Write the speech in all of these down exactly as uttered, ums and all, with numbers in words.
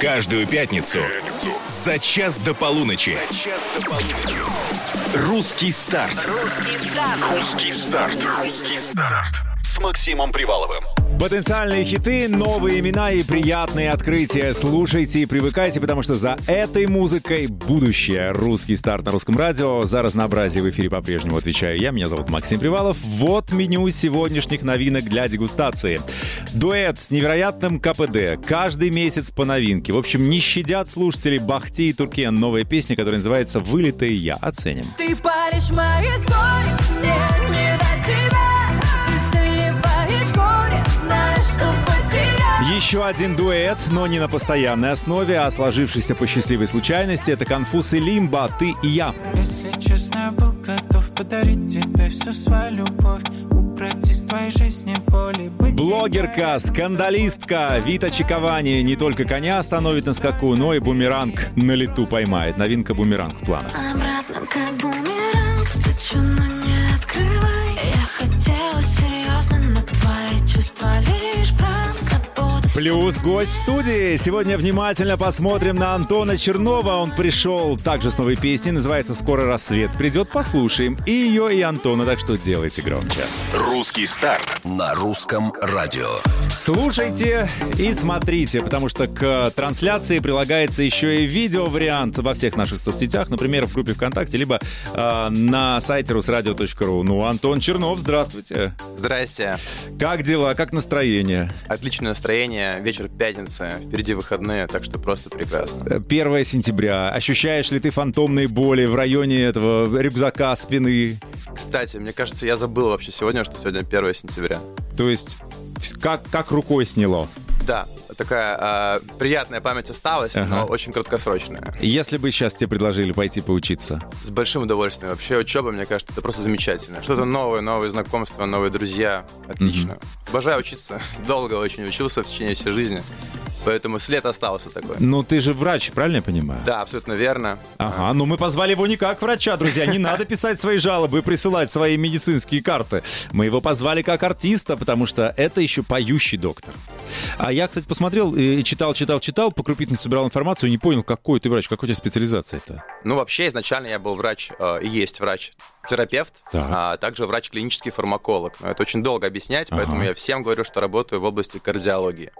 Каждую пятницу за час до полуночи. Русский старт. Русский старт. Русский старт. Русский старт. С Максимом Приваловым. Потенциальные хиты, новые имена и приятные открытия. Слушайте и привыкайте, потому что за этой музыкой будущее. Русский старт на Русском радио. За разнообразие в эфире по-прежнему отвечаю я. Меня зовут Максим Привалов. Вот меню сегодняшних новинок для дегустации. Дуэт с невероятным ка пэ дэ. Каждый месяц по новинке. В общем, не щадят слушатели Бахти и Туркен. Новая песня, которая называется «Вылитые я». Оценим. Ты паришь мои сторис, мне не до тебя. Еще один дуэт, но не на постоянной основе, а сложившийся по счастливой случайности. Это «Конфуз и Лимба. Ты и я». Если честно, я был готов подарить тебе всю свою любовь. Блогерка, скандалистка Вито Чиковани не только коня остановит на скаку, но и бумеранг на лету поймает. Новинка «Бумеранг» в планах. Обратно, как бумеранг, стучу, но не открывай. Я хотела серьезно, но твои чувства лишь пранк. Плюс гость в студии. Сегодня внимательно посмотрим на Антона Чернова. Он пришел также с новой песней. Называется «Скоро рассвет придет». Послушаем и ее, и Антона. Так что делайте громче. Русский старт на Русском радио. Слушайте и смотрите, потому что к трансляции прилагается еще и видеовариант во всех наших соцсетях. Например, в группе ВКонтакте, либо э, на сайте русрадио точка ру. Ну, Антон Чернов, здравствуйте. Здрасте. Как дела? Как настроение? Отличное настроение. Вечер пятницы, впереди выходные, так что просто прекрасно. первое сентября. Ощущаешь ли ты фантомные боли в районе этого рюкзака, спины? Кстати, мне кажется, я забыл вообще сегодня, что сегодня первое сентября. То есть как, как рукой сняло? Да, такая э, приятная память осталась, ага. Но очень краткосрочная. Если бы сейчас тебе предложили пойти поучиться? С большим удовольствием. Вообще учеба, мне кажется, это просто замечательно. Что-то новое, новые знакомства, новые друзья. Отлично. Mm-hmm. Обожаю учиться. Долго очень учился в течение всей жизни. Поэтому след остался такой. Ну, ты же врач, правильно я понимаю? Да, абсолютно верно. Ага, ну мы позвали его не как врача, друзья. Не надо писать свои жалобы и присылать свои медицинские карты. Мы его позвали как артиста, потому что это еще поющий доктор. А я, кстати, посмотрел, читал, читал, читал, покрупительно собирал информацию и не понял, какой ты врач, какой у тебя специализация-то? Ну, вообще, изначально я был врач, и есть врач-терапевт, да. А также врач-клинический фармаколог. Это очень долго объяснять, поэтому ага. я всем говорю, что работаю в области кардиологии.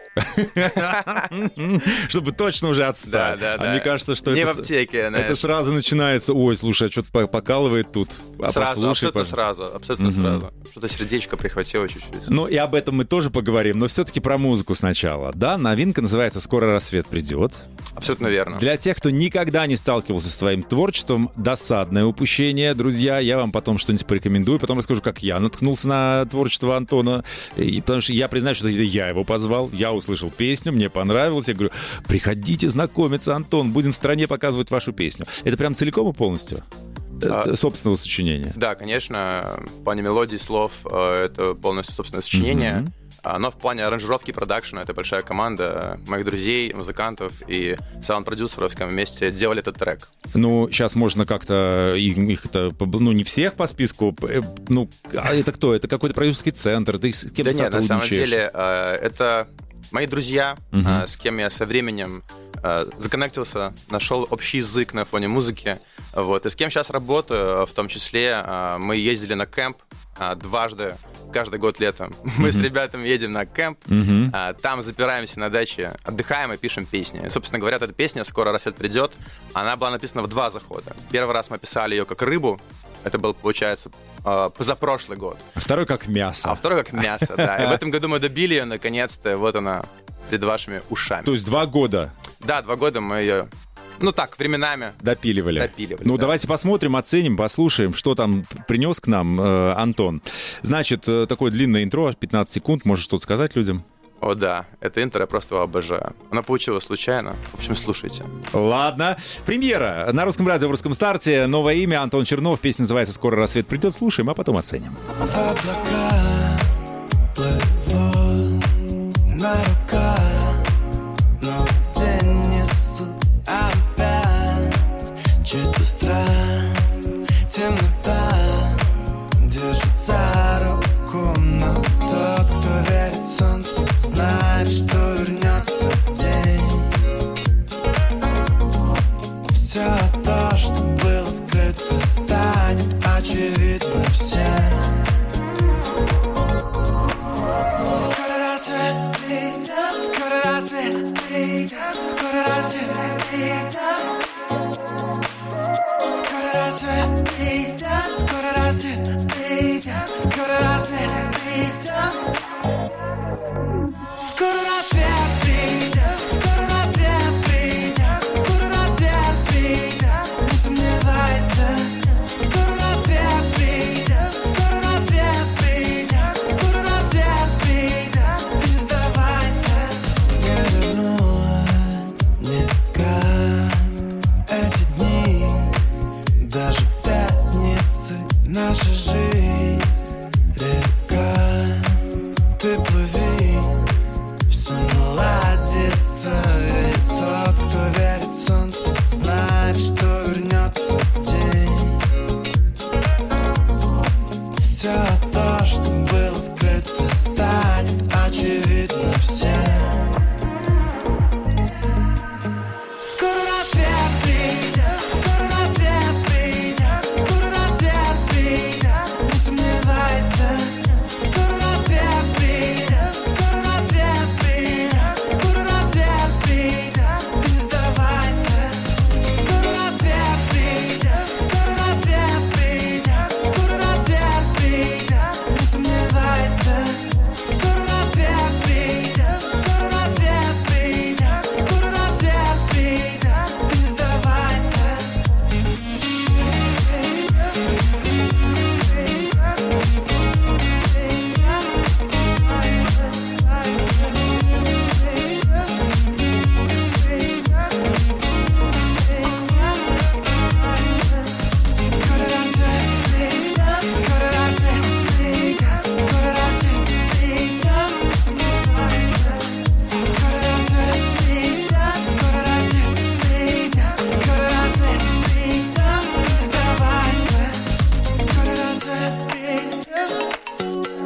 Чтобы точно уже отстать. Да, да, да. А мне кажется, что не это, в аптеке, это сразу начинается. Ой, слушай, а что-то покалывает тут. А сразу, послушай, абсолютно пожалуйста. сразу, абсолютно угу. сразу. Что-то сердечко прихватило чуть-чуть. Ну и об этом мы тоже поговорим, но все-таки про музыку сначала. Да, новинка называется «Скоро рассвет придет». Абсолютно верно. Для тех, кто никогда не сталкивался со своим творчеством, досадное упущение, друзья. Я вам потом что-нибудь порекомендую, потом расскажу, как я наткнулся на творчество Антона. И, потому что я признаю, что я его позвал, я услышал песню, мне понравилось. Я говорю, приходите знакомиться, Антон, будем в стране показывать вашу песню. Это прям целиком и полностью? А, собственного сочинения? Да, конечно. В плане мелодий, слов, это полностью собственное сочинение. Mm-hmm. Но в плане аранжировки, продакшена, это большая команда моих друзей, музыкантов и саунд-продюсеров вместе делали этот трек. Ну, сейчас можно как-то их, их это, ну, не всех по списку, ну, а это кто? Это какой-то продюсерский центр? Ты с кем-то сотрудничаешь? Да нет, на самом деле, это... Мои друзья, uh-huh. с кем я со временем законнектился, нашел общий язык на фоне музыки. Вот. И с кем сейчас работаю, в том числе мы ездили на кэмп дважды, каждый год летом. Uh-huh. Мы с ребятами едем на кэмп, uh-huh. там запираемся на даче, отдыхаем и пишем песни. И, собственно говоря, эта песня «Скоро рассвет придет», она была написана в два захода. Первый раз мы писали ее как «Рыбу». Это был, получается, позапрошлый год. А второй как мясо. А второй как мясо, да. И в этом году мы добили ее, наконец-то, вот она, перед вашими ушами. То есть два года? Да, два года мы ее, ну так, временами допиливали. допиливали ну, да. Давайте посмотрим, оценим, послушаем, что там принес к нам э, Антон. Значит, такое длинное интро, пятнадцать секунд, можешь что-то сказать людям? О, да, это интро я просто обожаю. Она получилась случайно. В общем, слушайте. Ладно. Премьера на Русском радио, в Русском старте. Новое имя — Антон Чернов. Песня называется «Скоро рассвет придет». Слушаем, а потом оценим. В облака плыву на руках, но день несу опять. Чей-то страх, темнота держит за руку, но тот, кто верит солнцу, знает, что вернется день.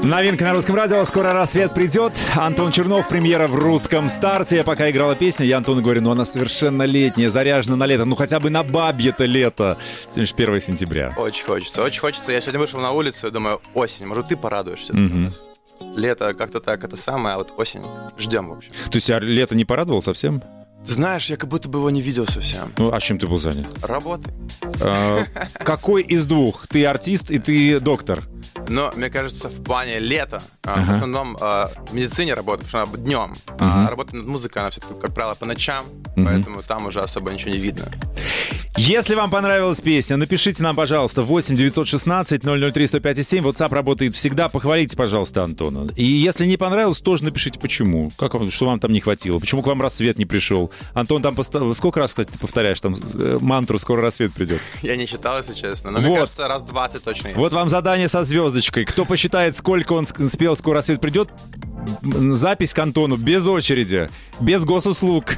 Новинка на Русском радио. Скоро рассвет придет. Антон Чернов. Премьера в Русском старте. Пока играла песня, я Антону говорю, ну она совершеннолетняя, заряжена на лето. Ну хотя бы на бабье-то лето. Сегодня же первое сентября. Очень хочется, очень хочется. Я сегодня вышел на улицу и думаю, осень, может, ты порадуешься. Mm-hmm. Лето как-то так, это самое, а вот осень ждем, в общем. То есть, а лето не порадовал совсем? Знаешь, я как будто бы его не видел совсем. Ну, а чем ты был занят? Работой. Какой из двух? Ты артист и ты доктор? Но, мне кажется, в плане лета uh-huh. в основном э, в медицине работаю, потому что она днем. Uh-huh. А работа над музыкой, она все-таки, как правило, по ночам, uh-huh. поэтому там уже особо ничего не видно. Если вам понравилась песня, напишите нам, пожалуйста, восемь девятьсот шестнадцать ноль ноль три сто пять и семь. WhatsApp работает всегда. Похвалите, пожалуйста, Антона. И если не понравилось, тоже напишите, почему. Как вам, что вам там не хватило? Почему к вам рассвет не пришел? Антон, там поста... сколько раз, кстати, ты повторяешь там э, мантру «Скоро рассвет придет»? Я не считал, если честно. Но вот. Мне кажется, раз двадцать точно. Вот вам задание со звездочкой. Кто посчитает, сколько он спел «Скоро рассвет придет», запись к Антону без очереди, без госуслуг.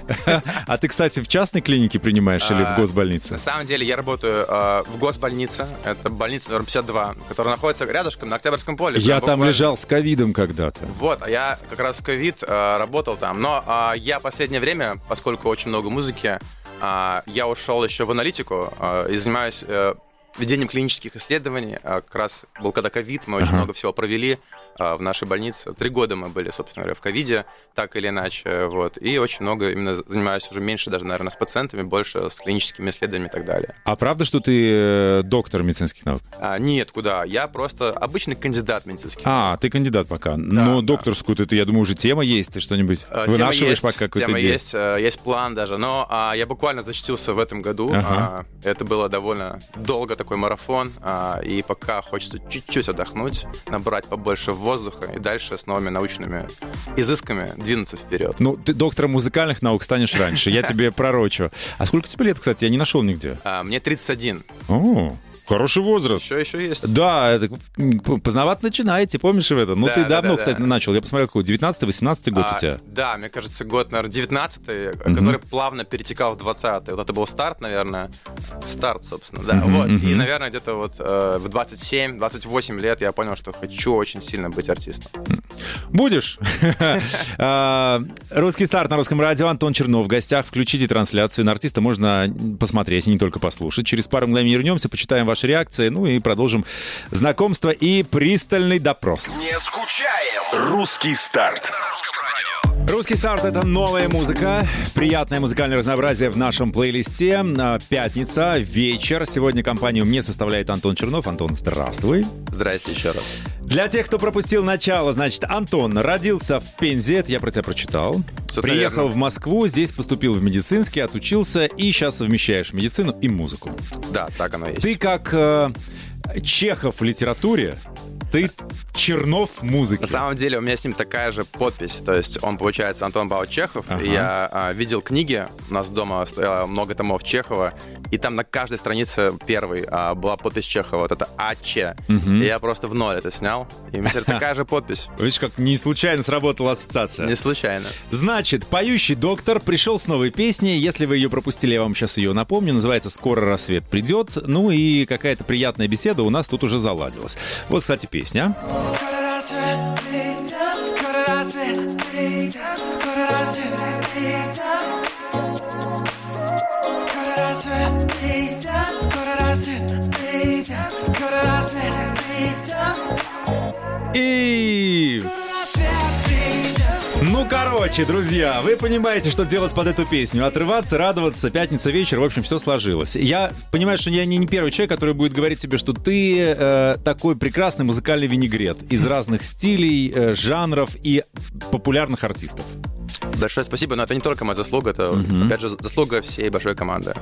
А ты, кстати, в частной клинике принимаешь или в госбольнице? На самом деле я работаю э, в госбольнице. Это больница номер пятьдесят два, которая находится рядышком на Октябрьском поле. Я там буквально... лежал с ковидом когда-то. Вот, а я как раз в ковид э, работал там. Но э, я в последнее время, поскольку очень много музыки, э, я ушел еще в аналитику э, и занимаюсь... Э, ведением клинических исследований. Как раз был когда ковид, мы очень uh-huh. много всего провели в нашей больнице. Три года мы были, собственно говоря, в ковиде, так или иначе. Вот. И очень много именно занимаюсь уже меньше даже, наверное, с пациентами, больше с клиническими исследованиями и так далее. А правда, что ты доктор медицинских наук? А, нет, куда? Я просто обычный кандидат медицинских а, наук. А, ты кандидат пока. Да, но да. Докторскую, ты, я думаю, уже тема есть, ты что-нибудь тема вынашиваешь есть, пока какую-то тема идею? Есть, есть план даже. Но а, я буквально защитился в этом году. Uh-huh. А, это было довольно долго, такой марафон, а, и пока хочется чуть-чуть отдохнуть, набрать побольше воздуха и дальше с новыми научными изысками двинуться вперед. Ну, ты доктором музыкальных наук станешь раньше, я тебе пророчу. А сколько тебе лет, кстати, я не нашел нигде? Мне тридцать один. О, хороший возраст. Еще, еще есть. Да, поздновато начинаете, помнишь в это? Ну, да, ты да, давно, да, кстати, да. начал. Я посмотрел, какой девятнадцатый-восемнадцатый год а, у тебя. Да, мне кажется, год, наверное, девятнадцатый, uh-huh. который плавно перетекал в двадцатый. Вот это был старт, наверное. Старт, собственно, да. Uh-huh, вот. uh-huh. И, наверное, где-то вот э, в двадцать семь-двадцать восемь лет я понял, что хочу очень сильно быть артистом. Будешь. Русский старт на Русском радио. Антон Чернов в гостях. Включите трансляцию на артиста. Можно посмотреть, не только послушать. Через пару мгновений вернемся, почитаем ваши реакции, ну и продолжим знакомство и пристальный допрос. Не скучаем. Русский старт. Русский старт — это новая музыка, приятное музыкальное разнообразие в нашем плейлисте. Пятница, вечер. Сегодня компанию мне составляет Антон Чернов. Антон, здравствуй. Здрасте еще раз. Для тех, кто пропустил начало, значит, Антон родился в Пензе, это я про тебя прочитал. Все приехал наверное. в Москву, здесь поступил в медицинский, отучился и сейчас совмещаешь медицину и музыку. Да, так оно и есть. Ты как э, Чехов в литературе. Ты Чернов музыки. На самом деле у меня с ним такая же подпись. То есть он, получается, Антон Павлович Чехов. Ага. И я а, видел книги. У нас дома стояло много томов Чехова. И там на каждой странице первой а, была подпись Чехова. Вот это А Ч. Угу. И я просто в ноль это снял. И у меня такая же подпись. Видишь, как не случайно сработала ассоциация. Не случайно. Значит, поющий доктор пришел с новой песней. Если вы ее пропустили, я вам сейчас ее напомню. Называется «Скоро рассвет придет». Ну и какая-то приятная беседа у нас тут уже заладилась. Вот, кстати, песня. Скоро рассвет придет, скоро рассвет придет, скоро рассвет придет. Скоро рассвет придет, скоро рассвет придет, скоро рассвет придет. И... Ну, короче, друзья, вы понимаете, что делать под эту песню. Отрываться, радоваться, пятница, вечер, в общем, все сложилось. Я понимаю, что я не, не первый человек, который будет говорить тебе, что ты э, такой прекрасный музыкальный винегрет из разных стилей, э, жанров и популярных артистов. Большое спасибо, но это не только моя заслуга, это, uh-huh. опять же, заслуга всей большой команды.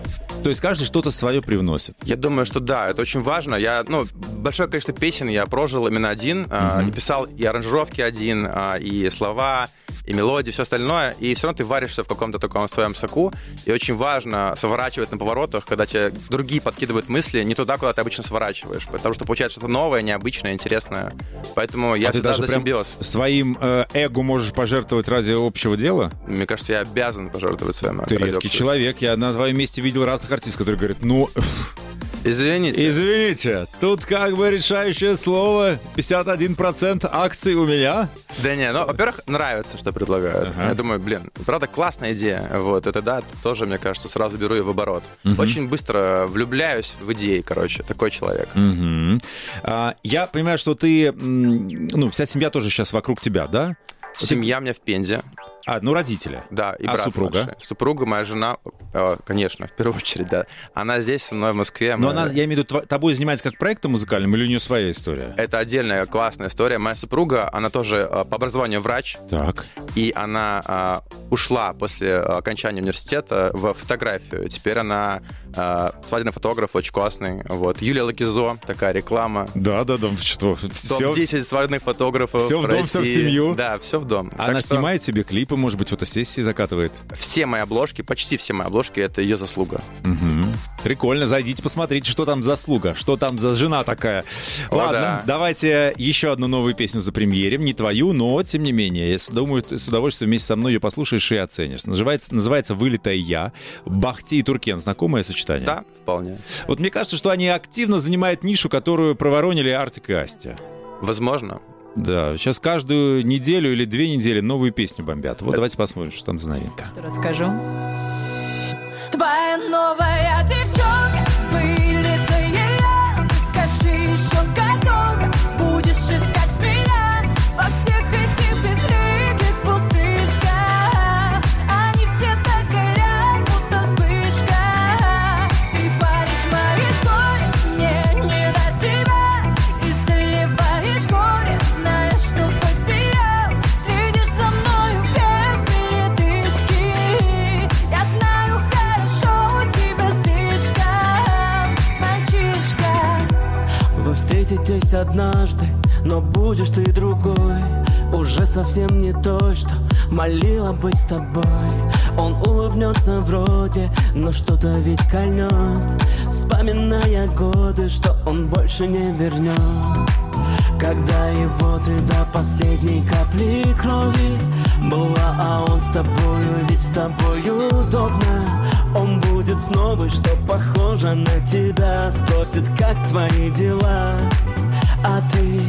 То есть каждый что-то свое привносит? Я думаю, что да, это очень важно. Я, ну, большое количество песен я прожил именно один, uh-huh. э, писал и аранжировки один, э, и слова, и мелодии, все остальное, и все равно ты варишься в каком-то таком своем соку, и очень важно сворачивать на поворотах, когда тебе другие подкидывают мысли не туда, куда ты обычно сворачиваешь, потому что получается что-то новое, необычное, интересное. Поэтому я а всегда ты даже за прям симбиоз. Своим э, эго можешь пожертвовать ради общего дела? Мне кажется, я обязан пожертвовать своим эго. Ты редкий общего. человек. Я на твоем месте видел разных артистов, которые говорят, ну... Извините. Извините, тут как бы решающее слово, пятьдесят один процент акций у меня. Да не, ну, во-первых, нравится, что предлагают. Ага. Я думаю, блин, правда, классная идея. Вот, это да, тоже, мне кажется, сразу беру и в оборот. Угу. Очень быстро влюбляюсь в идеи, короче, такой человек. Угу. А, я понимаю, что ты, ну, вся семья тоже сейчас вокруг тебя, да? Семья ты... у меня в Пензе. А, ну, родители. Да, и брат. А супруга? Младший. Супруга, моя жена, конечно, в первую очередь, да. Она здесь со мной в Москве. Но мы... она, я имею в виду, тобой занимается как проектом музыкальным или у нее своя история? Это отдельная классная история. Моя супруга, она тоже по образованию врач. Так. И она а, ушла после окончания университета в фотографию. Теперь она а, свадебный фотограф, очень классный. Вот. Юлия Локизо, такая реклама. Да-да-да, что? топ десять свадебных фотографов. Все в дом, все в семью. Да, все в дом. Она что... снимает себе клипы, может быть, фотосессии закатывает? Все мои обложки, почти все мои обложки, это ее заслуга. Угу. Прикольно, зайдите, посмотрите, что там заслуга, что там за жена такая. О, ладно, да. Давайте еще одну новую песню запремьерим, не твою, но, тем не менее, я думаю, ты с удовольствием вместе со мной ее послушаешь и оценишь. Называется, называется «Вылитая я», Бахти и Туркен, знакомое сочетание? Да, вполне. Вот мне кажется, что они активно занимают нишу, которую проворонили Артик и Асти. Возможно. Да, сейчас каждую неделю или две недели новую песню бомбят. Вот давайте посмотрим, что там за новинка. Что расскажу? Твоя новая девчонка, вылитая я. Скажи еще годок, будешь искать меня во всех этих безликих пустышках. Они все так горят, будто вспышка. Ты паришь мои сторис, мне не до тебя. И заливаешь горе, знаешь, что потерял. Следишь за мною без передышки. Я знаю, хорошо у тебя слишком, мальчишка. Вы встретитесь однажды, но будешь ты другой. Уже совсем не то, что молила быть с тобой. Он улыбнется вроде, но что-то ведь кольнет, вспоминая годы, что он больше не вернет. Когда его ты до последней капли крови была, а он с тобою, ведь с тобою удобно. Он будет с новой, что похоже на тебя, спросит, как твои дела, а ты...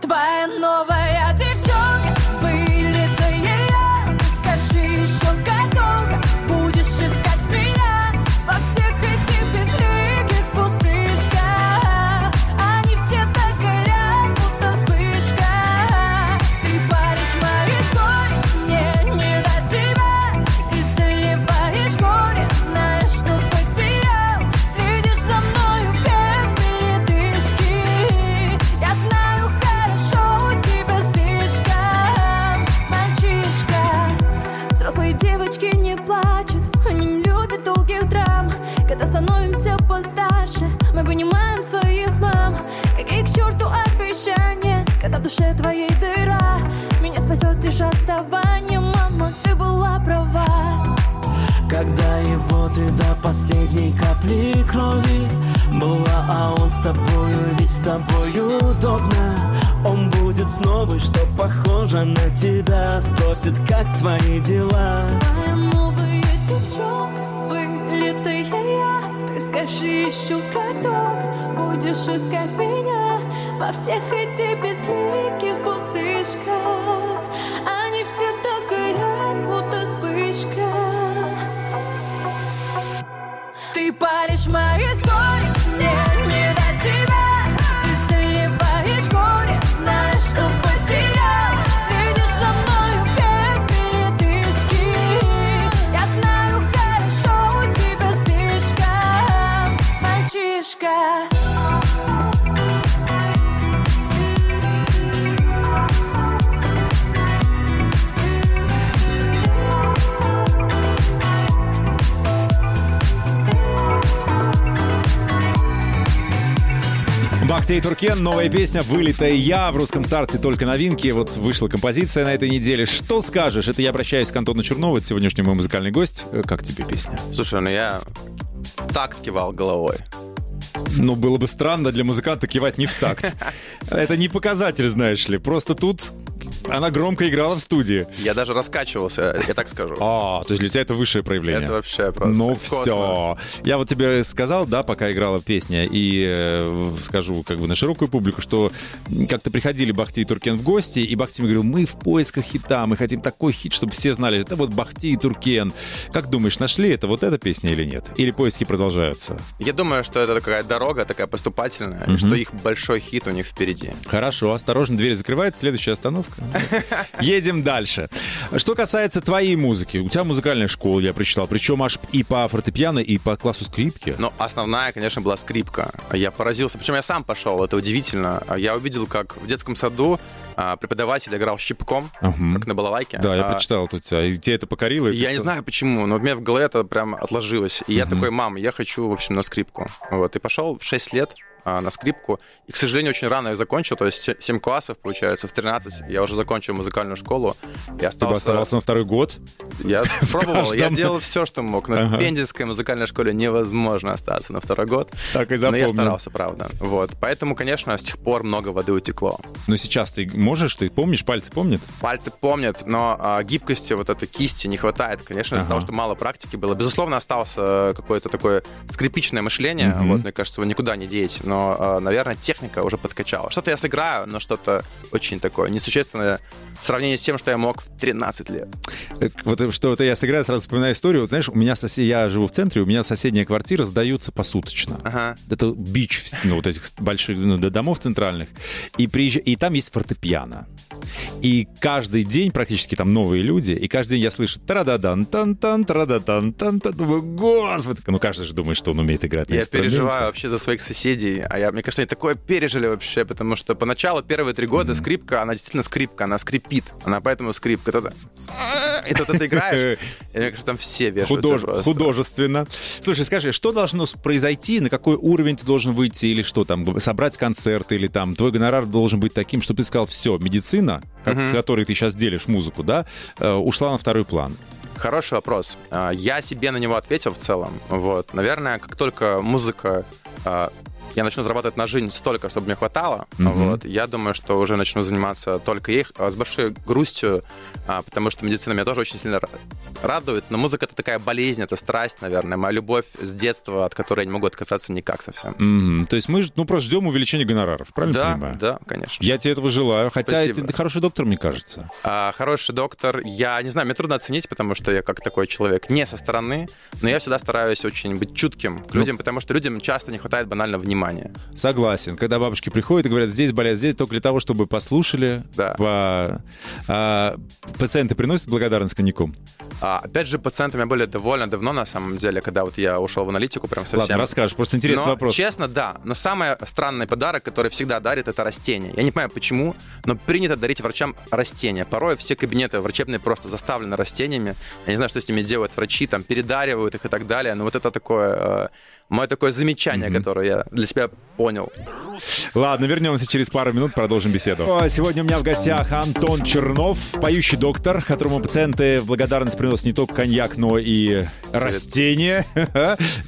Твоя новая девчонка, вылитая я. Скажи еще как долго будешь искать меня во всех этих безликих пустышках. Они все так горят, будто вспышка. Ты паришь мои сторис, мне не не плачут, они не любят долгих драм. Когда становимся постарше, мы понимаем своих мам. Какие к черту обещания, когда в душе твоей дыра. Меня спасет лишь отставание, мама, ты была права. Когда его ты до последней капли крови была, а он с тобою, ведь с тобою удобно. Он будет снова, что похоже на тебя, спросит, как твои дела. Твоя новая девчонка, вылитая я. Ты скажи еще каток, будешь искать меня во всех этих безликих пустышках. Они все так горят, будто вспышка. Ты паришь мои сторис, мне не до тебя. Что потерял, сидишь со мною без передышки. Я знаю хорошо, у тебя слишком мальчишка. Бахти и Туркен, новая песня «Вылитая я». В «Русском старте» только новинки. Вот вышла композиция на этой неделе. Что скажешь? Это я обращаюсь к Антону Чернову, это сегодняшний мой музыкальный гость. Как тебе песня? Слушай, ну я в такт кивал головой. Ну, было бы странно для музыканта кивать не в такт. Это не показатель, знаешь ли. Просто тут она громко играла в студии. Я даже раскачивался, я так скажу. А, то есть для тебя это высшее проявление. Это вообще просто ну космос. Все. Я вот тебе сказал, да, пока играла песня, и э, скажу как бы на широкую публику, что как-то приходили Бахти и Туркен в гости, и Бахти мне говорил, мы в поисках хита, мы хотим такой хит, чтобы все знали, это вот Бахти и Туркен. Как думаешь, нашли это вот эта песня или нет? Или поиски продолжаются? Я думаю, что это такая дорога, такая поступательная, mm-hmm. что их большой хит у них впереди. Хорошо, осторожно, дверь закрывается, следующая остановка. Едем дальше. Что касается твоей музыки. У тебя музыкальная школа, я прочитал. Причем аж и по фортепиано, и по классу скрипки. Ну, основная, конечно, была скрипка. Я поразился. Причем я сам пошел, это удивительно. Я увидел, как в детском саду а, преподаватель играл щипком, uh-huh. как на балалайке. Да, я а, прочитал тут тебя. И тебя это покорило? И я не стал... знаю почему, но у меня в голове это прям отложилось. И uh-huh. я такой, мам, я хочу, в общем, на скрипку. Вот. И пошел в шесть лет на скрипку. И, к сожалению, очень рано я закончил. То есть семь классов, получается, в тринадцать я уже закончил музыкальную школу. Я остался... Ты бы оставался на второй год? Я пробовал. Я делал все, что мог. На ага. пензенской музыкальной школе невозможно остаться на второй год. Так и запомнил. Но я старался, правда. Вот. Поэтому, конечно, с тех пор много воды утекло. Но сейчас ты можешь? Ты помнишь? Пальцы помнят? Пальцы помнят, но а, гибкости вот этой кисти не хватает, конечно, ага. из-за того, что мало практики было. Безусловно, остался какое-то такое скрипичное мышление. Mm-hmm. Вот, мне кажется, вы никуда не деть. Но, наверное, техника уже подкачала. Что-то я сыграю, но что-то очень такое несущественное в сравнении с тем, что я мог в тринадцать лет. Так, вот что-то я сыграю, сразу вспоминаю историю. Вот, знаешь, у меня сосед... я живу в центре, у меня соседняя квартира сдается посуточно. Ага. Это бич ну, вот этих больших ну, домов центральных. И, приезж... и там есть фортепиано. И каждый день практически там новые люди, и каждый день я слышу тра-да-дан-тан-тан, тра-да-дан-тан-тан. Думаю, господи! Ну, каждый же думает, что он умеет играть на инструменте. Я переживаю вообще за своих соседей. А я, мне кажется, они такое пережили вообще, потому что поначалу первые три года mm-hmm. скрипка, она действительно скрипка, она скрипит, она поэтому скрипка. Тут... И тут ты играешь, и мне кажется, там все вешаются Худож... просто. Художественно. Слушай, скажи, что должно произойти, на какой уровень ты должен выйти, или что там, собрать концерт, или там, твой гонорар должен быть таким, чтобы ты сказал, все, медицина, mm-hmm. с которой ты сейчас делишь музыку, да, ушла на второй план. Хороший вопрос. Я себе на него ответил в целом. Вот. Наверное, как только музыка... я начну зарабатывать на жизнь столько, чтобы мне хватало. Mm-hmm. Вот. Я думаю, что уже начну заниматься только их с большой грустью, а, потому что медицина меня тоже очень сильно радует. Но музыка — это такая болезнь, это страсть, наверное. Моя любовь с детства, от которой я не могу отказаться никак совсем. Mm-hmm. То есть мы ну, просто ждем увеличения гонораров, правильно да, понимаю? Да, конечно. Я тебе этого желаю. Хотя ты, ты хороший доктор, мне кажется. А, хороший доктор. Я не знаю, мне трудно оценить, потому что я как такой человек не со стороны, но я всегда стараюсь очень быть чутким к людям, ну... потому что людям часто не хватает банально внимания. внимание. Согласен. Когда бабушки приходят и говорят, здесь болят, здесь, только для того, чтобы послушали. Да. По... А, пациенты приносят благодарность коньяком? А, опять же, пациентами были довольно давно, на самом деле, когда вот я ушел в аналитику прям совсем. Ладно, расскажешь, просто интересный но, вопрос. Честно, да. Но самый странный подарок, который всегда дарит, это растение. Я не понимаю, почему, но принято дарить врачам растения. Порой все кабинеты врачебные просто заставлены растениями. Я не знаю, что с ними делают врачи, там, передаривают их и так далее. Но вот это такое... Мое такое замечание, mm-hmm. которое я для себя понял. Ладно, вернемся через пару минут, продолжим беседу. Сегодня у меня в гостях Антон Чернов, поющий доктор, которому пациенты в благодарность приносят не только коньяк, но и цвет. Растения.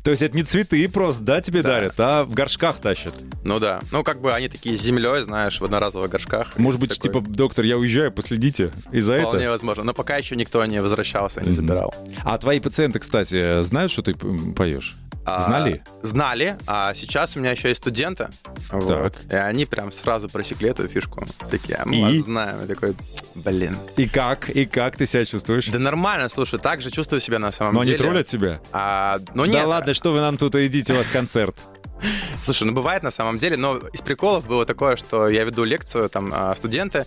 То есть это не цветы просто, да, тебе да. дарят, а в горшках тащат. Ну да, ну как бы они такие с землей, знаешь, в одноразовых горшках. Может быть, такой... типа, доктор, я уезжаю, последите и за это? Вполне возможно, но пока еще никто не возвращался, не mm-hmm. забирал. А твои пациенты, кстати, знают, что ты поешь? Знали? А, знали, а сейчас у меня еще есть студенты, вот, и они прям сразу просекли эту фишку, такие, а мы и? Вас знаем, я такой, блин. И как, и как ты себя чувствуешь? Да нормально, слушай, так же чувствую себя на самом Но деле. Но они троллят тебя? А, ну, нет. Да ладно, что вы нам тут идите, у вас концерт. Слушай, ну бывает на самом деле, но из приколов было такое, что я веду лекцию, там, студенты,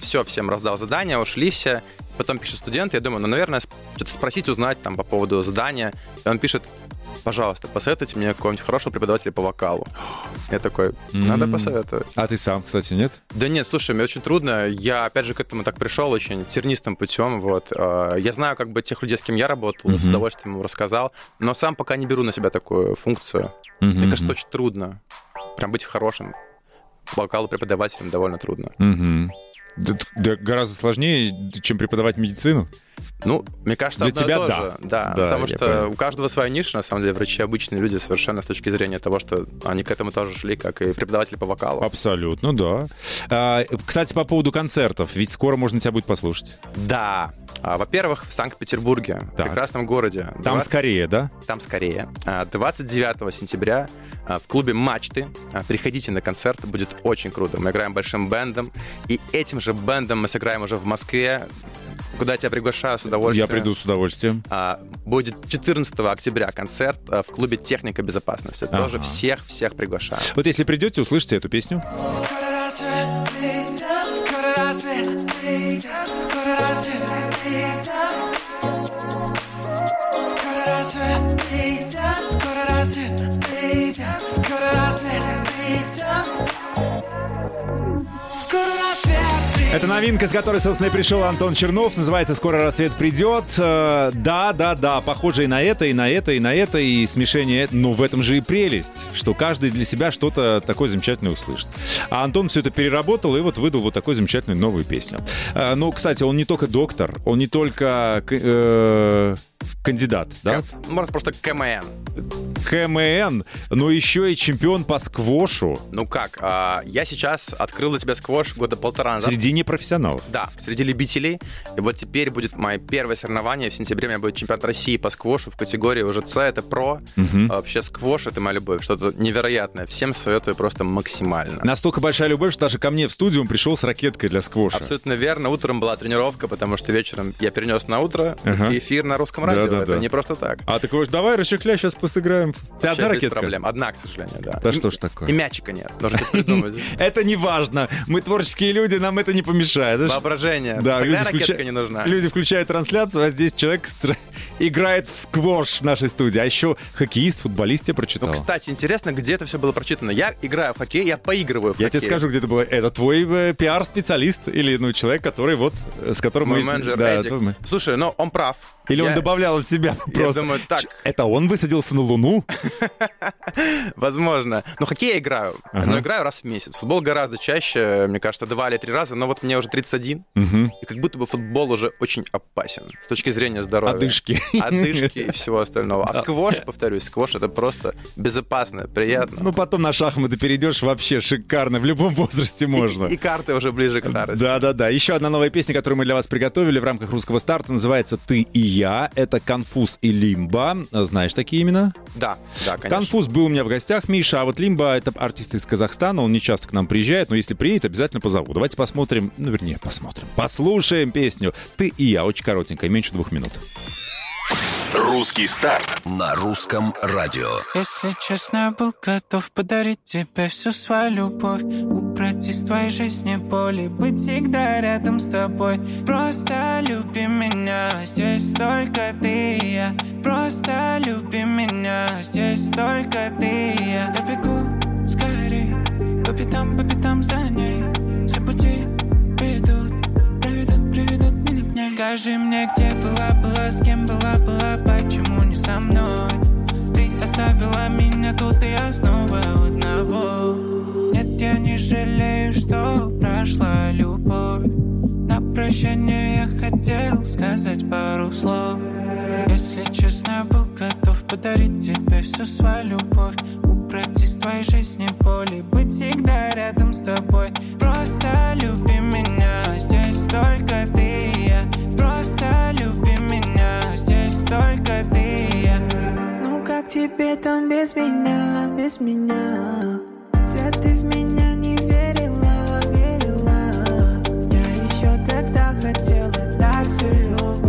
все, всем раздал задания, ушли все, потом пишет студент, я думаю, ну, наверное, что-то спросить, узнать там по поводу задания, и он пишет, пожалуйста, посоветуйте мне какого-нибудь хорошего преподавателя по вокалу. Я такой, надо mm-hmm. посоветовать. А ты сам, кстати, нет? Да нет, слушай, мне очень трудно. Я, опять же, к этому так пришел очень тернистым путем. Вот. Я знаю как бы тех людей, с кем я работал, mm-hmm. с удовольствием им рассказал, но сам пока не беру на себя такую функцию. Mm-hmm. Мне кажется, очень трудно. Прям быть хорошим вокалу преподавателем довольно трудно. Mm-hmm. Да, да, гораздо сложнее, чем преподавать медицину. Ну, мне кажется, для тебя да. да. Да, потому что понимаю. У каждого своя ниша, на самом деле, врачи обычные люди совершенно с точки зрения того, что они к этому тоже шли, как и преподаватели по вокалу. Абсолютно, да. А, кстати, по поводу концертов, ведь скоро можно тебя будет послушать. Да. А, во-первых, в Санкт-Петербурге, так. в прекрасном городе. двадцатого Там скорее, да? Там скорее. двадцать девятого сентября в клубе «Мачты». Приходите на концерт, будет очень круто. Мы играем большим бэндом, и этим же бэндом мы сыграем уже в Москве. Куда тебя приглашаю с удовольствием. Я приду с удовольствием. А, будет четырнадцатого октября концерт а, в клубе «Техника безопасности». А-а-а. Тоже всех-всех приглашаю. Вот если придете, услышите эту песню. Скоро рассвет придет, скоро рассвет придет, скоро рассвет придет. Скоро рассвет придет, скоро рассвет придет, скоро рассвет придет. Скоро рассвет. Это новинка, с которой, собственно, и пришел Антон Чернов. Называется «Скоро рассвет придет». Да, да, да, похоже и на это, и на это, и на это, и смешение. Но в этом же и прелесть, что каждый для себя что-то такое замечательное услышит. А Антон все это переработал и вот выдал вот такую замечательную новую песню. Ну, кстати, он не только доктор, он не только э, кандидат, да? Может, просто КМН. КМН, но еще и чемпион по сквошу. Ну как, я сейчас открыл для тебя сквош года полтора назад. Среди непрофессионалов. Да, среди любителей. И вот теперь будет мое первое соревнование. В сентябре у меня будет чемпионат России по сквошу в категории уже С, это про. Угу. Вообще сквош — это моя любовь, что-то невероятное. Всем советую просто максимально. Настолько большая любовь, что даже ко мне в студию он пришел с ракеткой для сквоша. Абсолютно верно. Утром была тренировка, потому что вечером я перенес на утро ага. эфир на Русском радио. Да, да, это да. не просто так. А ты говоришь, давай, расчехляй, сейчас посыграем. Ты одна ракетка? Проблем. Одна, к сожалению, да. Да и, что ж такое? И мячика нет. Нужно придумать. Это не важно. Мы творческие люди, нам это не помешает. Воображение. Да, тогда ракетка не нужна. Люди включают трансляцию, а здесь человек играет в сквош в нашей студии. А еще хоккеист, футболист, я прочитал. Ну, кстати, интересно, где это все было прочитано. Я играю в хоккей, я поигрываю в хоккей. Я тебе скажу, где это было. Это твой пиар-специалист или ну человек, который вот, с которым мы... Мой менеджер Эдик. Слушай, ну, он прав. Или он добавлял от себя просто. Я думаю, так. Это он высадился на Луну? Возможно. Но хоккей я играю. Ага. Но играю раз в месяц. Футбол гораздо чаще, мне кажется, два или три раза. Но вот мне уже тридцать один. Угу. И как будто бы футбол уже очень опасен с точки зрения здоровья. Одышки. Одышки и всего остального. А сквош, повторюсь, сквош — это просто безопасно, приятно. Ну, потом на шахматы перейдешь вообще шикарно. В любом возрасте можно. И, и карты уже ближе к старости. Да-да-да. Еще одна новая песня, которую мы для вас приготовили в рамках «Русского старта», называется «Ты и я». Это «Конфуз и Лимба». Знаешь такие имена? Да. Да, Конфуз был у меня в гостях, Миша, а вот Лимба — это артист из Казахстана, он не часто к нам приезжает, но если приедет, обязательно позову. Давайте посмотрим, ну вернее, посмотрим, послушаем песню «Ты и я», очень коротенькая, меньше двух минут. Русский старт на русском радио. Если честно, я был готов подарить тебе всю свою любовь, убрать из твоей жизни боли, быть всегда рядом с тобой. Просто люби меня, здесь только ты и я. Просто люби меня, здесь только ты и я. Я бегу скорей, по пятам, по пятам за ней. Все пути ведут, приведут, приведут меня к ней. Скажи мне, где была, была, с кем была, была, почему не со мной? Ты оставила меня тут, и я снова одного. Нет, я не жалею, что прошла любовь. На прощание я хотел сказать пару слов. Если честно, был готов подарить тебе всю свою любовь, убрать из твоей жизни боли, быть всегда рядом с тобой. Просто люби меня, здесь только ты и я. Просто люби меня, здесь только ты и я. Ну как тебе там без меня, без меня? Зря ты в меня не верила, верила. Я еще тогда хотела дать всю любовь.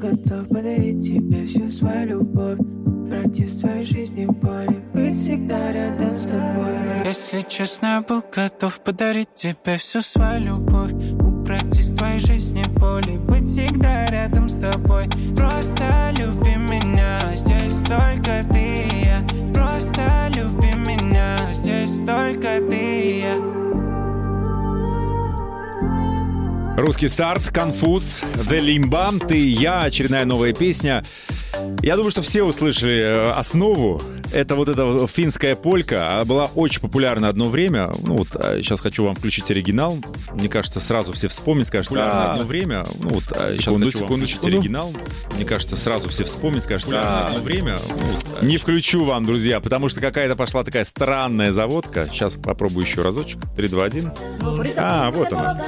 Готов подарить тебе всю свою любовь, брать из твоей жизни боли, быть всегда рядом с тобой. Если честно, я был готов подарить тебе всю свою любовь, убрать из твоей жизни боли, быть всегда рядом с тобой. Просто люби меня, здесь только ты и я. Просто люби меня, здесь только ты и я. Русский старт, Конфуз, Лимба, ты и я, очередная новая песня. Я думаю, что все услышали основу. Это вот эта финская полька была очень популярна одно время. Ну вот сейчас хочу вам включить оригинал. Мне кажется, сразу все вспомнят, скажут, да, одно время. Ну вот секунду, сейчас хочу секунду, вам включить секунду. оригинал. Мне кажется, сразу все вспомнят, скажут, да, одно время. Ну, вот, не включу вам, друзья, потому что какая-то пошла такая странная заводка. Сейчас попробую еще разочек. Три, два, один. А, вот она.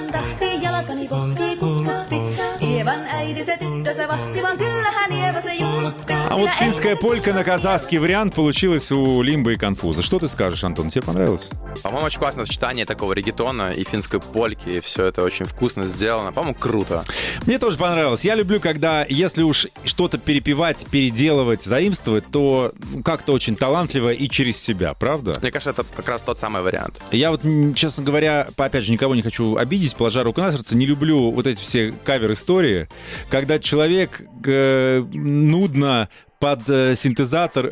А вот финская полька на казахский вариант получилась у Лимбы и Конфуза. Что ты скажешь, Антон, тебе понравилось? По-моему, очень классное сочетание такого реггетона и финской польки, и все это очень вкусно сделано. По-моему, круто. Мне тоже понравилось. Я люблю, когда, если уж что-то перепевать, переделывать, заимствовать, то как-то очень талантливо и через себя, правда? Мне кажется, это как раз тот самый вариант. Я вот, честно говоря, опять же, никого не хочу обидеть, положа руку на сердце, не люблю вот эти все кавер-истории, когда человек э, нудно под э, синтезатор.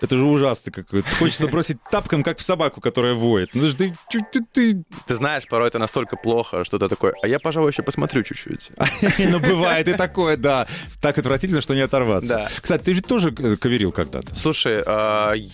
Это же ужасно какое-то. Хочется бросить тапком, как в собаку, которая воет. Ну, ты, ты, ты. ты знаешь, порой это настолько плохо, что ты такой, а я, пожалуй, еще посмотрю чуть-чуть. Ну, бывает и такое, да. Так отвратительно, что не оторваться. Кстати, ты же тоже каверил когда-то. Слушай,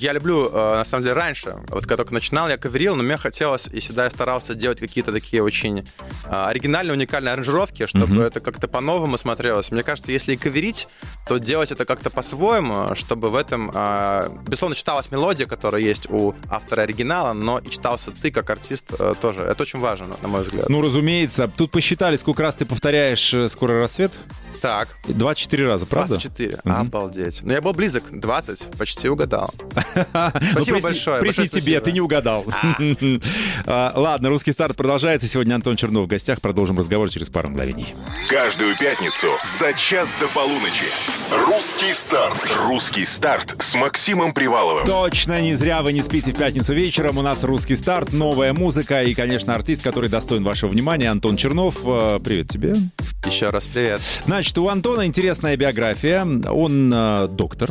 я люблю, на самом деле, раньше. Вот когда только начинал, я каверил, но мне хотелось, и всегда я старался делать какие-то такие очень оригинальные, уникальные аранжировки, чтобы это как-то по-новому смотрелось. Мне кажется, если и каверить, то делать это как-то по-своему, чтобы в этом, э, безусловно, читалась мелодия, которая есть у автора оригинала, но и читался ты как артист э, тоже. Это очень важно, на мой взгляд. Ну, разумеется. Тут посчитали, сколько раз ты повторяешь «Скоро рассвет». Так. двадцать четыре раза, правда? двадцать четыре. Mm-hmm. Обалдеть. Ну, я был близок. двадцать. Почти угадал. Спасибо большое. Приси тебе, ты не угадал. Ладно, «Русский старт» продолжается. Сегодня Антон Чернов в гостях. Продолжим разговор через пару мгновений. Каждую пятницу за час до полуночи. «Русский старт». «Русский старт» с Максимом Приваловым. Точно, не зря вы не спите в пятницу вечером. У нас «Русский старт», новая музыка и, конечно, артист, который достоин вашего внимания, Антон Чернов. Привет тебе. Еще раз привет. Значит, что у Антона интересная биография. Он э, доктор,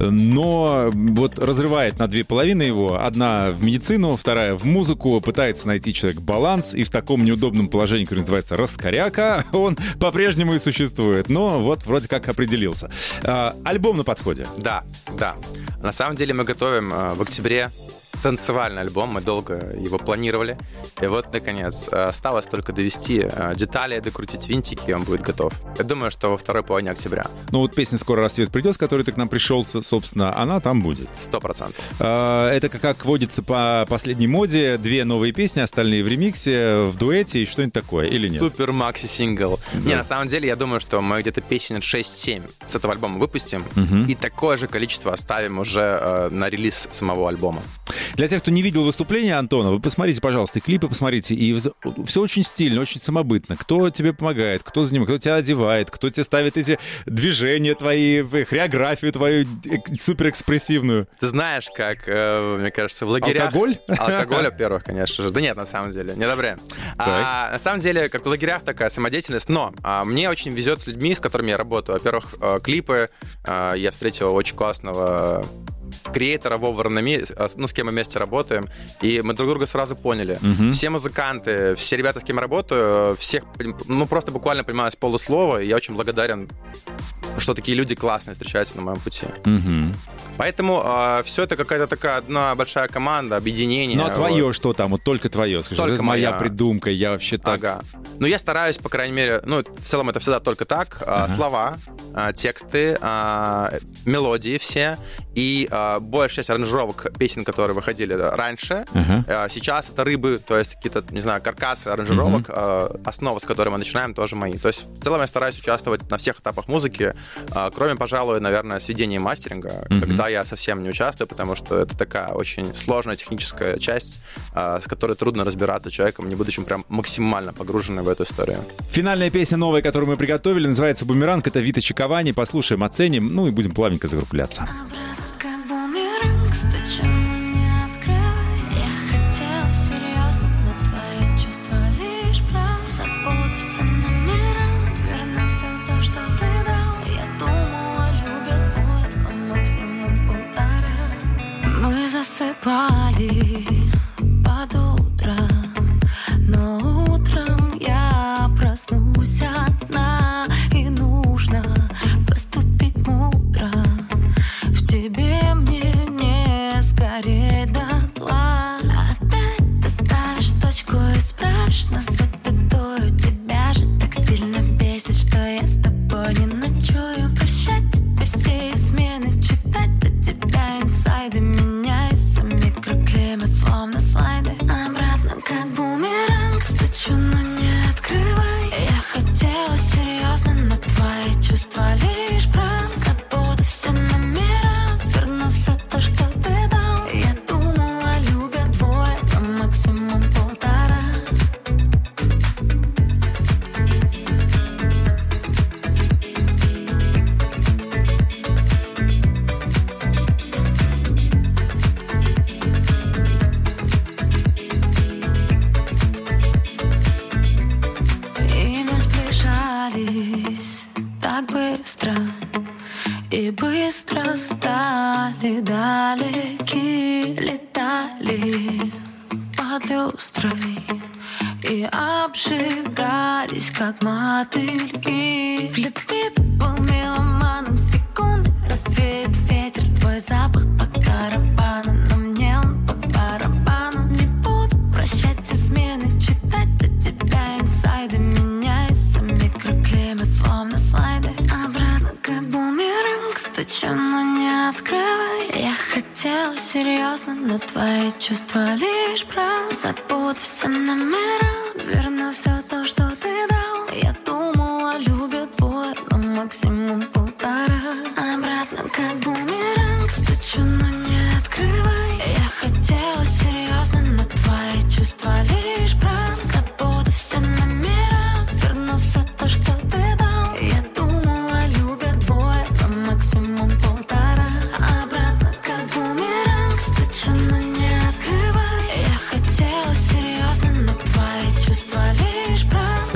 но вот разрывает на две половины его. Одна в медицину, вторая в музыку. Пытается найти человек баланс. И в таком неудобном положении, которое называется раскоряка, он по-прежнему и существует. Но вот вроде как определился. Э, альбом на подходе. Да, да. На самом деле мы готовим э, в октябре танцевальный альбом, мы долго его планировали. И вот, наконец, осталось только довести детали, докрутить винтики, и он будет готов. Я думаю, что во второй половине октября. Ну вот песня «Скоро рассвет придет», с которой ты к нам пришел, собственно, она там будет. Сто процентов. Это как водится по последней моде. Две новые песни, остальные в ремиксе, в дуэте и что-нибудь такое, или нет? Супер макси-сингл. Да. Не, на самом деле, я думаю, что мы где-то песен шесть-семь с этого альбома выпустим, угу. И такое же количество оставим уже на релиз самого альбома. Для тех, кто не видел выступления Антона, вы посмотрите, пожалуйста, и клипы посмотрите. И все очень стильно, очень самобытно. Кто тебе помогает, кто занимает, кто тебя одевает, кто тебе ставит эти движения твои, хореографию твою суперэкспрессивную. Ты знаешь, как, мне кажется, в лагерях... Алкоголь? Алкоголь, во-первых, конечно же. Да нет, на самом деле, не одобряем. А, на самом деле, как в лагерях, такая самодеятельность. Но а, мне очень везет с людьми, с которыми я работаю. Во-первых, клипы. А, я встретил очень классного... креатора в Оварнами, ну, с кем мы вместе работаем, и мы друг друга сразу поняли. Uh-huh. Все музыканты, все ребята, с кем я работаю, всех, ну, просто буквально понимаю с полуслова, и я очень благодарен, что такие люди классные встречаются на моем пути. Uh-huh. Поэтому э, все это какая-то такая одна большая команда, объединение. Ну, а твое вот. Что там? Вот только твое, скажи. Только это моя, моя придумка, я вообще так... Ага. Ну, я стараюсь, по крайней мере, ну, в целом это всегда только так. Uh-huh. Слова, тексты, мелодии все, и большая часть аранжировок песен, которые выходили раньше. Uh-huh. Сейчас это рыбы, то есть какие-то, не знаю, каркасы аранжировок, uh-huh. основа, с которой мы начинаем, тоже мои. То есть в целом я стараюсь участвовать на всех этапах музыки, кроме, пожалуй, наверное, сведения и мастеринга, uh-huh. когда я совсем не участвую, потому что это такая очень сложная техническая часть, с которой трудно разбираться человеком, не будучи прям максимально погруженным в эту историю. Финальная песня новая, которую мы приготовили, называется «Бумеранг». Это Вито Чиковани. Послушаем, оценим, ну и будем плавненько закругляться. Засыпали под утро, но утром я проснусь одна, и нужно поступить мудро. В тебе мне не сгореть дотла. Опять ты ставишь точку и спрашиваешь на запятую. Тебя же так сильно бесит, что я с тобой не ночую. Прощать тебе все измены, читать про тебя инсайды.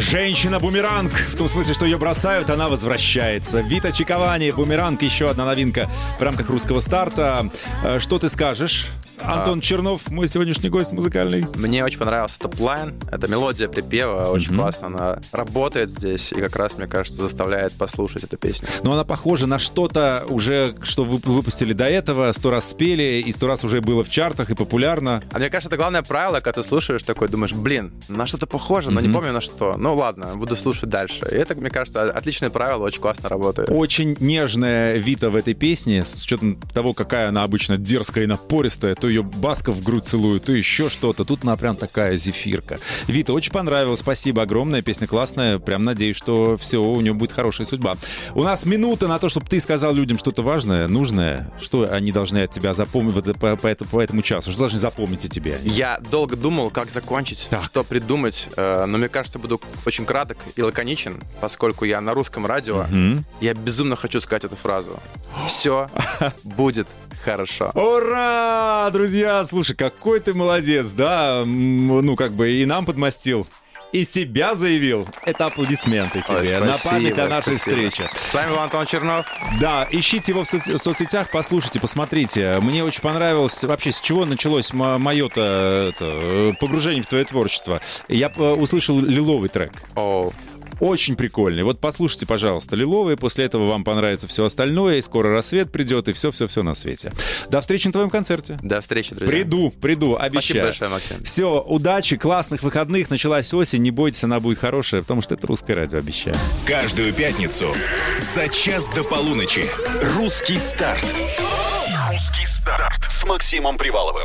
Женщина-бумеранг, в том смысле, что ее бросают, она возвращается. Вито Чиковани, «Бумеранг», еще одна новинка в рамках «Русского старта». Что ты скажешь? Антон а... Чернов, мой сегодняшний гость музыкальный. Мне очень понравился топ-лайн. Это мелодия припева, очень mm-hmm. классно она работает здесь и как раз, мне кажется, заставляет послушать эту песню. Но она похожа на что-то уже, что вы выпустили до этого, сто раз спели и сто раз уже было в чартах и популярно. А мне кажется, это главное правило, когда ты слушаешь такой, думаешь, блин, на что-то похоже, но mm-hmm. не помню на что. Ну ладно, буду слушать дальше. И это, мне кажется, отличное правило, очень классно работает. Очень нежная Вито в этой песне, с учетом того, какая она обычно дерзкая и напористая. то ее Басков в грудь целует, то еще что-то. Тут она прям такая зефирка. Вита, очень понравилось, спасибо огромное, песня классная. Прям надеюсь, что все, у нее будет хорошая судьба. У нас минута на то, чтобы ты сказал людям что-то важное, нужное, что они должны от тебя запомнить по, по, по этому часу, что должны запомнить о тебе. Я долго думал, как закончить, так. что придумать, но мне кажется, буду очень краток и лаконичен, поскольку я на русском радио, mm-hmm. я безумно хочу сказать эту фразу. Все будет хорошо. Ура, друзья! Слушай, какой ты молодец, да? Ну, как бы и нам подмастил. И себя заявил. Это аплодисменты тебе. Ой, спасибо, на память о нашей спасибо. встрече. С вами был Антон Чернов. Да, ищите его в, соц- в соцсетях, послушайте, посмотрите. Мне очень понравилось вообще, с чего началось м- мое-то это, погружение в твое творчество. Я э, услышал лиловый трек. Оу. Oh. Очень прикольный. Вот послушайте, пожалуйста, лиловые. После этого вам понравится все остальное. И скоро рассвет придет, и все-все-все на свете. До встречи на твоем концерте. До встречи, друзья. Приду, приду, обещаю. Спасибо большое, Максим. Все, удачи, классных выходных. Началась осень, не бойтесь, она будет хорошая, потому что это Русское радио, обещаю. Каждую пятницу за час до полуночи Русский старт. Русский старт с Максимом Приваловым.